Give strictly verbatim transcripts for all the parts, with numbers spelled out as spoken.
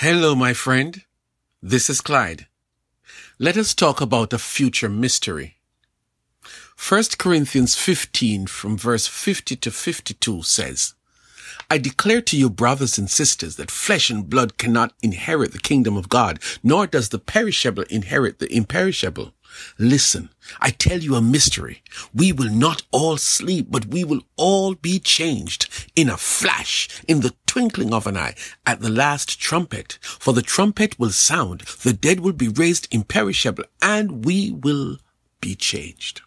Hello, my friend. This is Clyde. Let us talk about a future mystery. First Corinthians fifteen from verse fifty to fifty-two says, I declare to you, brothers and sisters, that flesh and blood cannot inherit the kingdom of God, nor does the perishable inherit the imperishable. Listen, I tell you a mystery. We will not all sleep, but we will all be changed in a flash, in the twinkling of an eye, at the last trumpet. For the trumpet will sound, the dead will be raised imperishable, and we will be changed.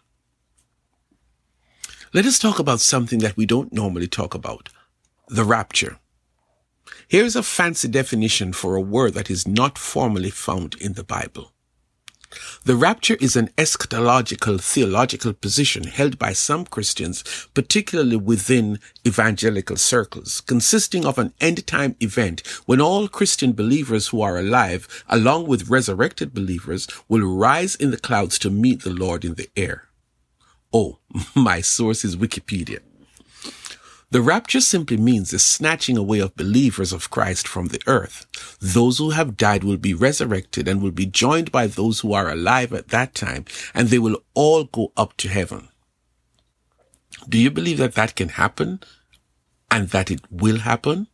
Let us talk about something that we don't normally talk about. The rapture. Here's a fancy definition for a word that is not formally found in the Bible. The rapture is an eschatological theological position held by some Christians, particularly within evangelical circles, consisting of an end-time event when all Christian believers who are alive, along with resurrected believers, will rise in the clouds to meet the Lord in the air. Oh, my source is Wikipedia. The rapture simply means the snatching away of believers of Christ from the earth. Those who have died will be resurrected and will be joined by those who are alive at that time, and they will all go up to heaven. Do you believe that that can happen and that it will happen?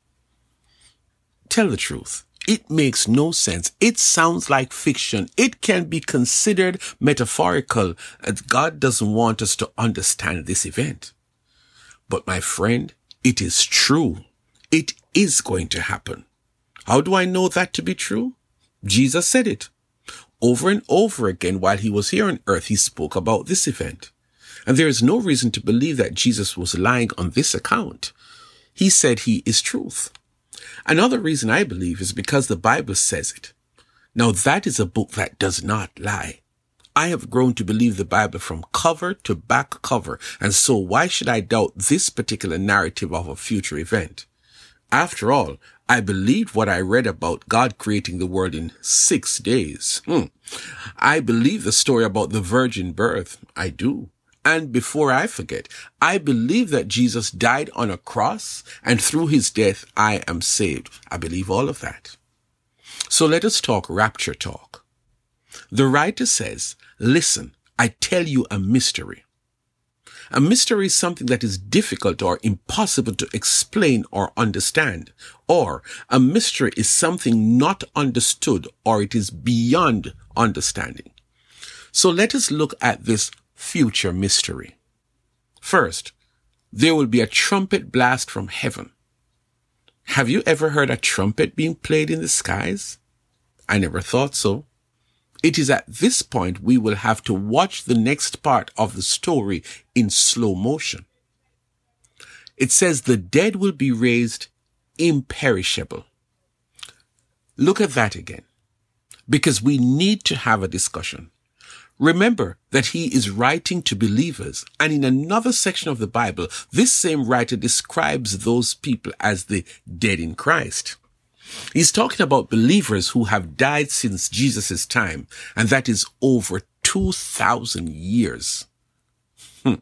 Tell the truth. It makes no sense. It sounds like fiction. It can be considered metaphorical, as God doesn't want us to understand this event. But my friend, it is true. It is going to happen. How do I know that to be true? Jesus said it. Over and over again while he was here on earth, he spoke about this event. And there is no reason to believe that Jesus was lying on this account. He said he is truth. Another reason I believe is because the Bible says it. Now that is a book that does not lie. I have grown to believe the Bible from cover to back cover, and so why should I doubt this particular narrative of a future event? After all, I believed what I read about God creating the world in six days. Hmm. I believe the story about the virgin birth. I do. And before I forget, I believe that Jesus died on a cross, and through his death, I am saved. I believe all of that. So let us talk rapture talk. The writer says, listen, I tell you a mystery. A mystery is something that is difficult or impossible to explain or understand. Or a mystery is something not understood, or it is beyond understanding. So let us look at this future mystery. First, there will be a trumpet blast from heaven. Have you ever heard a trumpet being played in the skies? I never thought so. It is at this point we will have to watch the next part of the story in slow motion. It says the dead will be raised imperishable. Look at that again, because we need to have a discussion. Remember that he is writing to believers, and in another section of the Bible, this same writer describes those people as the dead in Christ. He's talking about believers who have died since Jesus' time, and that is over two thousand years. Hmm.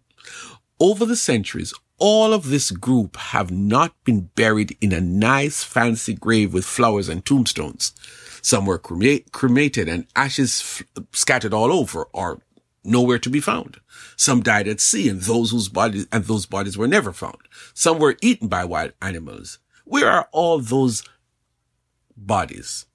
Over the centuries, all of this group have not been buried in a nice fancy grave with flowers and tombstones. Some were crema- cremated and ashes f- scattered all over or nowhere to be found. Some died at sea, and those whose bodies and those bodies were never found. Some were eaten by wild animals. Where are all those bodies?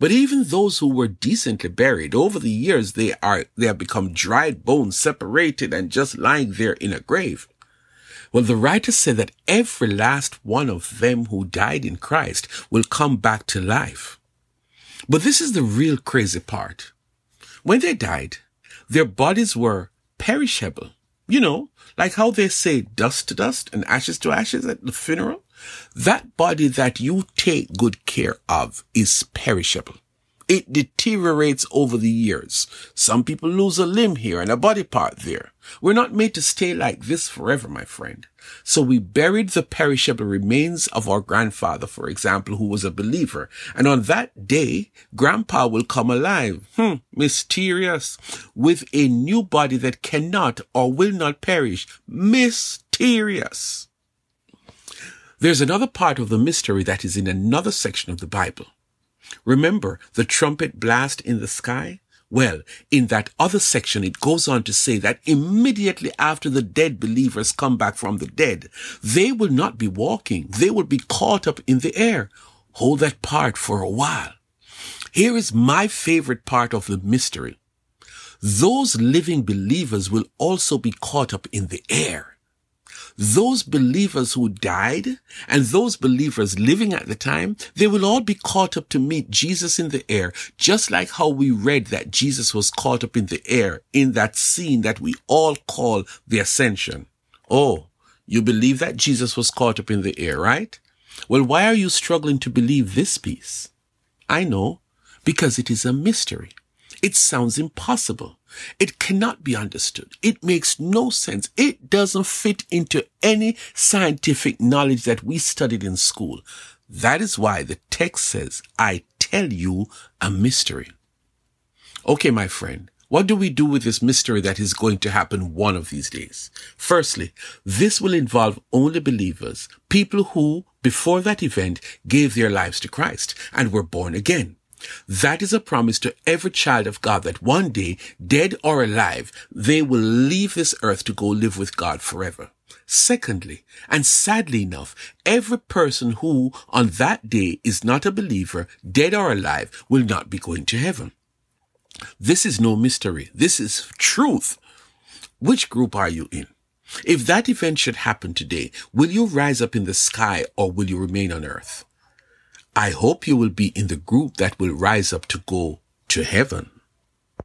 But even those who were decently buried, over the years they are they have become dried bones, separated and just lying there in a grave. Well, the writer said that every last one of them who died in Christ will come back to life. But this is the real crazy part. When they died, their bodies were perishable. You know, like how they say dust to dust and ashes to ashes at the funeral. That body that you take good care of is perishable. It deteriorates over the years. Some people lose a limb here and a body part there. We're not made to stay like this forever, my friend. So we buried the perishable remains of our grandfather, for example, who was a believer. And on that day, Grandpa will come alive, hmm, mysterious, with a new body that cannot or will not perish. Mysterious. There's another part of the mystery that is in another section of the Bible. Remember the trumpet blast in the sky? Well, in that other section, it goes on to say that immediately after the dead believers come back from the dead, they will not be walking. They will be caught up in the air. Hold that part for a while. Here is my favorite part of the mystery. Those living believers will also be caught up in the air. Those believers who died and those believers living at the time, they will all be caught up to meet Jesus in the air, just like how we read that Jesus was caught up in the air in that scene that we all call the ascension. Oh, you believe that Jesus was caught up in the air, right? Well, why are you struggling to believe this piece? I know, because it is a mystery. It sounds impossible. It cannot be understood. It makes no sense. It doesn't fit into any scientific knowledge that we studied in school. That is why the text says, I tell you, a mystery. Okay, my friend, what do we do with this mystery that is going to happen one of these days? Firstly, this will involve only believers, people who, before that event, gave their lives to Christ and were born again. That is a promise to every child of God that one day, dead or alive, they will leave this earth to go live with God forever. Secondly, and sadly enough, every person who on that day is not a believer, dead or alive, will not be going to heaven. This is no mystery. This is truth. Which group are you in? If that event should happen today, will you rise up in the sky or will you remain on earth? I hope you will be in the group that will rise up to go to heaven.